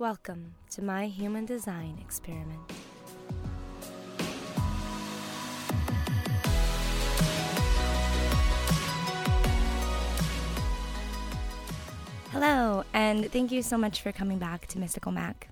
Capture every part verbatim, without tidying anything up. Welcome to my human design experiment. Hello, and thank you so much for coming back to Mystical Mac.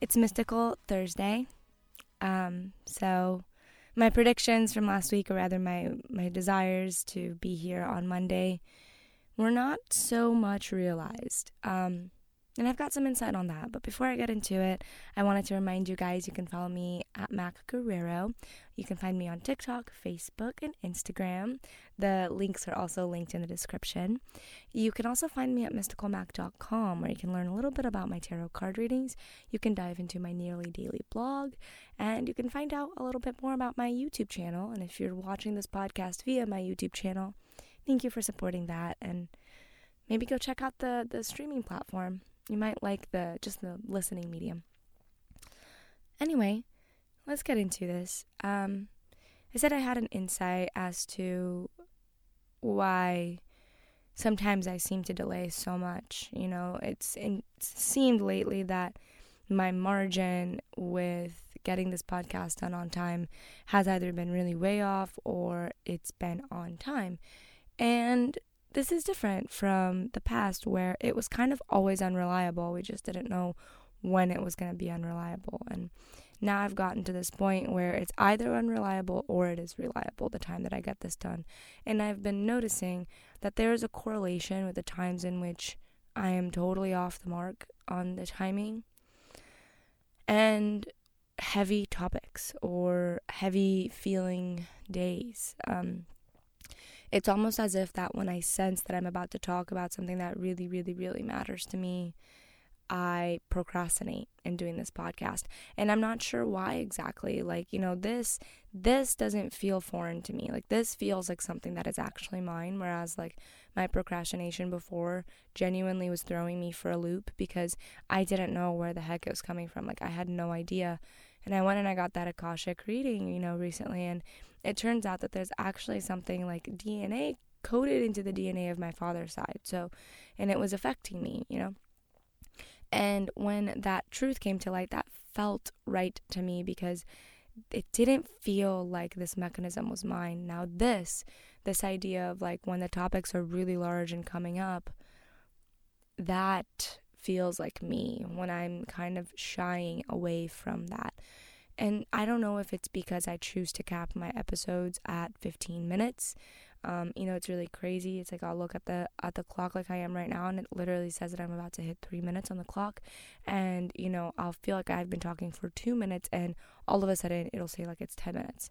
It's Mystical Thursday, um, so my predictions from last week, or rather my, my desires to be here on Monday, were not so much realized. Um... And I've got some insight on that. But before I get into it, I wanted to remind you guys you can follow me at Mac Guerrera. You can find me on TikTok, Facebook, and Instagram. The links are also linked in the description. You can also find me at mystical mac dot com, where you can learn a little bit about my tarot card readings. You can dive into my nearly daily blog, and you can find out a little bit more about my YouTube channel. And if you're watching this podcast via my YouTube channel, thank you for supporting that. And maybe go check out the, the streaming platform. You might like the just the listening medium. Anyway, let's get into this. Um, I said I had an insight as to why sometimes I seem to delay so much. You know, it's it seemed lately that my margin with getting this podcast done on time has either been really way off or it's been on time. And this is different from the past where it was kind of always unreliable. We just didn't know when it was going to be unreliable. And now I've gotten to this point where it's either unreliable or it is reliable, the time that I get this done. And I've been noticing that there is a correlation with the times in which I am totally off the mark on the timing and heavy topics or heavy feeling days. Um... It's almost as if that when I sense that I'm about to talk about something that really, really, really matters to me, I procrastinate in doing this podcast. And I'm not sure why exactly. Like, you know, this this doesn't feel foreign to me. Like, this feels like something that is actually mine, whereas, like, my procrastination before genuinely was throwing me for a loop because I didn't know where the heck it was coming from. Like, I had no idea. And I went and I got that Akashic reading, you know, recently, and it turns out that there's actually something like D N A coded into the D N A of my father's side. So, and it was affecting me, you know. And when that truth came to light, that felt right to me because it didn't feel like this mechanism was mine. Now this, this idea of like when the topics are really large and coming up, that feels like me when I'm kind of shying away from that. And I don't know if it's because I choose to cap my episodes at fifteen minutes. Um, you know, it's really crazy. It's like I'll look at the at the clock like I am right now, and it literally says that I'm about to hit three minutes on the clock. And, you know, I'll feel like I've been talking for two minutes, and all of a sudden it'll say like it's ten minutes.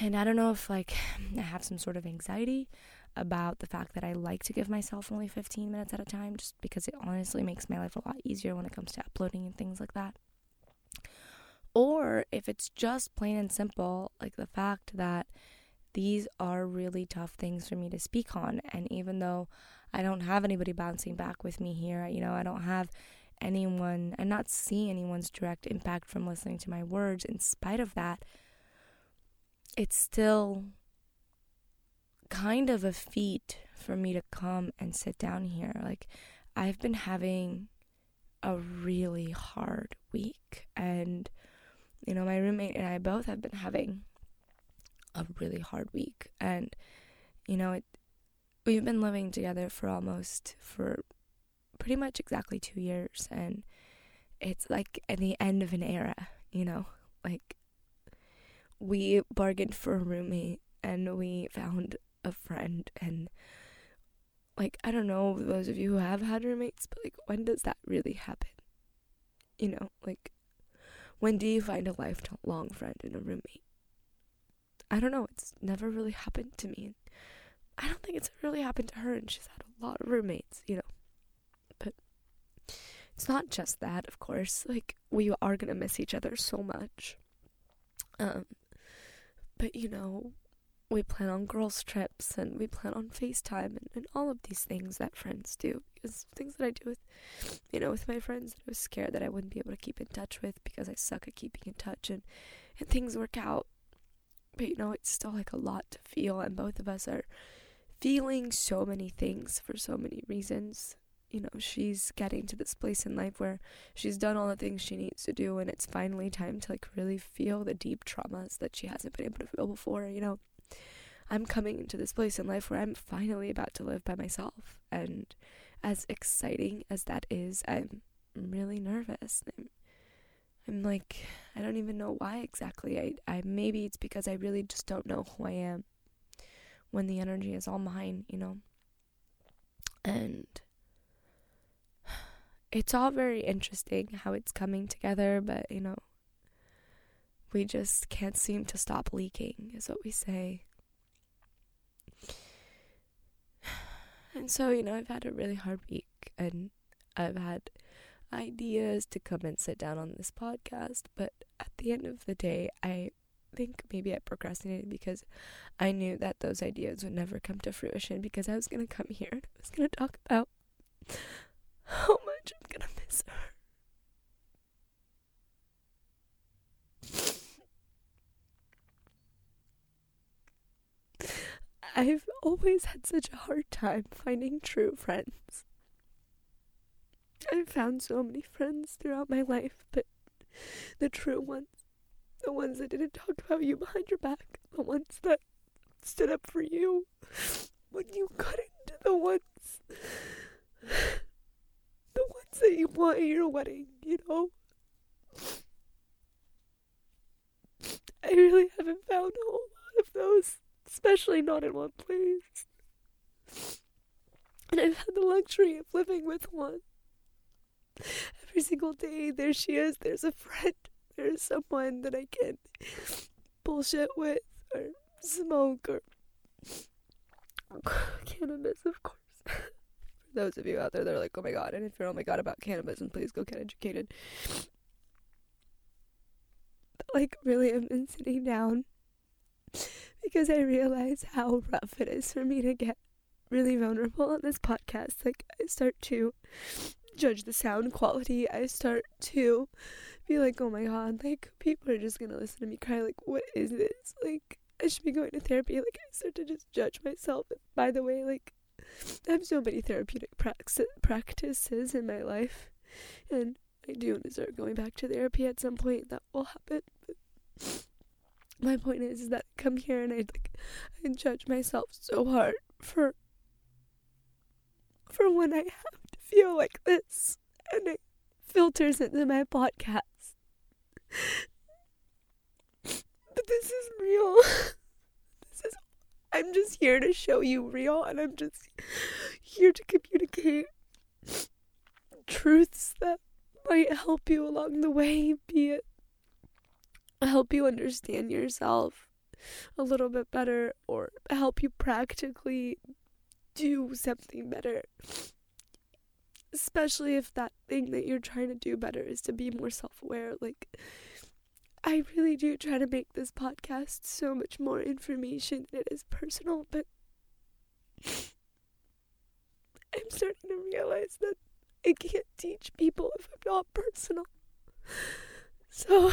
And I don't know if like I have some sort of anxiety about the fact that I like to give myself only fifteen minutes at a time, just because it honestly makes my life a lot easier when it comes to uploading and things like that. Or if it's just plain and simple, like the fact that these are really tough things for me to speak on. And even though I don't have anybody bouncing back with me here, you know, I don't have anyone, I'm not seeing anyone's direct impact from listening to my words. In spite of that, it's still kind of a feat for me to come and sit down here. Like, I've been having a really hard week, and you know, my roommate and I both have been having a really hard week. And you know, it, we've been living together for almost for pretty much exactly two years, and it's like at the end of an era, you know, like we bargained for a roommate and we found a friend. And like, I don't know, those of you who have had roommates, but like, when does that really happen? You know, like, when do you find a lifelong friend in a roommate? I don't know, it's never really happened to me. I don't think it's really happened to her, and she's had a lot of roommates, you know. But it's not just that, of course. Like, we are gonna miss each other so much. Um, but you know, we plan on girls' trips, and we plan on FaceTime, and, and all of these things that friends do. Because things that I do with, you know, with my friends that I was scared that I wouldn't be able to keep in touch with because I suck at keeping in touch, and, and things work out. But, you know, it's still, like, a lot to feel, and both of us are feeling so many things for so many reasons. you know, she's getting to this place in life where she's done all the things she needs to do, and it's finally time to, like, really feel the deep traumas that she hasn't been able to feel before, you know. I'm coming into this place in life where I'm finally about to live by myself, and as exciting as that is, I'm really nervous. I'm, I'm like, I don't even know why exactly. I, I maybe it's because I really just don't know who I am when the energy is all mine, you know. And it's all very interesting how it's coming together, but, you know, we just can't seem to stop leaking, is what we say. And so, you know, I've had a really hard week, and I've had ideas to come and sit down on this podcast, but at the end of the day, I think maybe I procrastinated because I knew that those ideas would never come to fruition, because I was going to come here and I was going to talk about how much I'm going to miss her. I've always had such a hard time finding true friends. I've found so many friends throughout my life, but the true ones, the ones that didn't talk about you behind your back, the ones that stood up for you when you couldn't, the ones, the ones that you want at your wedding, you know? I really haven't found a whole lot of those. Especially not in one place. And I've had the luxury of living with one. Every single day, there she is, there's a friend, there's someone that I can bullshit with, or smoke, or cannabis, of course. For those of you out there that are like, oh my god, and if you're oh my god about cannabis, and please go get educated. But, like, really, I've been sitting down because I realize how rough it is for me to get really vulnerable on this podcast. Like, I start to judge the sound quality. I start to be like, oh my god, like, people are just going to listen to me cry. Like, what is this? Like, I should be going to therapy. Like, I start to just judge myself. And by the way, like, I have so many therapeutic prax- practices in my life. And I do deserve going back to therapy at some point. That will happen. But my point is, is that I come here and I like I judge myself so hard for for when I have to feel like this, and it filters into my podcast. But this is real. This is I'm just here to show you real, and I'm just here to communicate truths that might help you along the way, be it help you understand yourself a little bit better, or help you practically do something better, especially if that thing that you're trying to do better is to be more self-aware. Like, I really do try to make this podcast so much more information than it is personal, but I'm starting to realize that I can't teach people if I'm not personal. So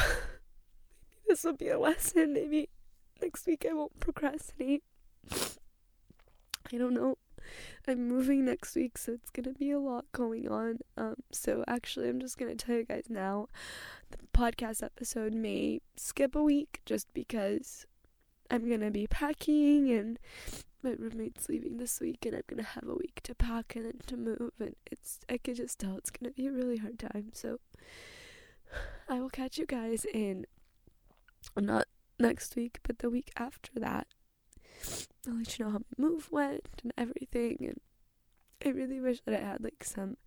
this will be a lesson. Maybe next week I won't procrastinate. I don't know. I'm moving next week, so it's going to be a lot going on. Um, so actually, I'm just going to tell you guys now, the podcast episode may skip a week just because I'm going to be packing, and my roommate's leaving this week, and I'm going to have a week to pack and then to move. And it's I can just tell it's going to be a really hard time. So I will catch you guys in not next week, but the week after that. I'll let you know how my move went and everything, and I really wish that I had, like, some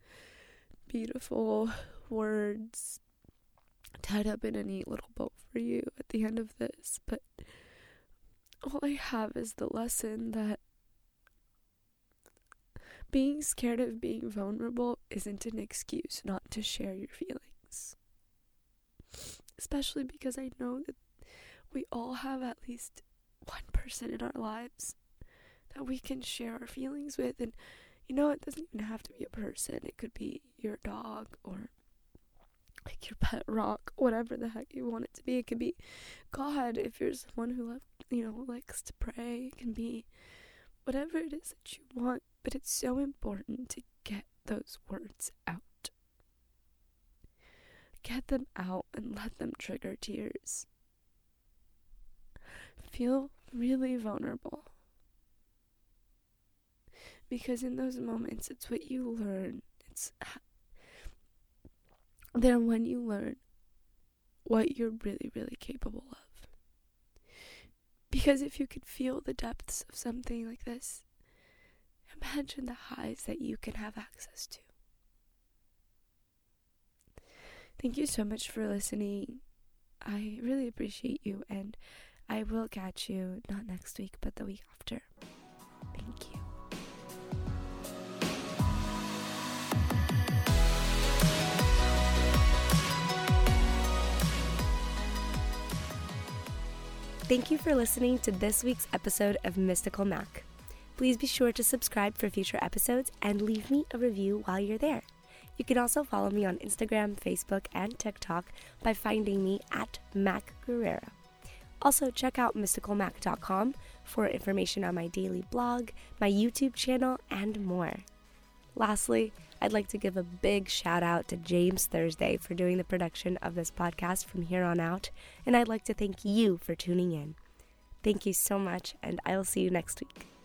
beautiful words tied up in a neat little bow for you at the end of this, but all I have is the lesson that being scared of being vulnerable isn't an excuse not to share your feelings. Especially because I know that we all have at least one person in our lives that we can share our feelings with. And, you know, it doesn't even have to be a person. It could be your dog, or like your pet rock, whatever the heck you want it to be. It could be God, if you're someone who love, you know, likes to pray. It can be whatever it is that you want. But it's so important to get those words out. Get them out and let them trigger tears. Feel really vulnerable. Because in those moments, it's what you learn. It's there when you learn what you're really, really capable of. Because if you could feel the depths of something like this, imagine the highs that you can have access to. Thank you so much for listening. I really appreciate you, and I will catch you not next week, but the week after. Thank you. Thank you for listening to this week's episode of Mystical Mac. Please be sure to subscribe for future episodes and leave me a review while you're there. You can also follow me on Instagram, Facebook, and TikTok by finding me at Mac Guerrera. Also, check out mystical mac dot com for information on my daily blog, my YouTube channel, and more. Lastly, I'd like to give a big shout out to James Thursday for doing the production of this podcast from here on out, and I'd like to thank you for tuning in. Thank you so much, and I'll see you next week.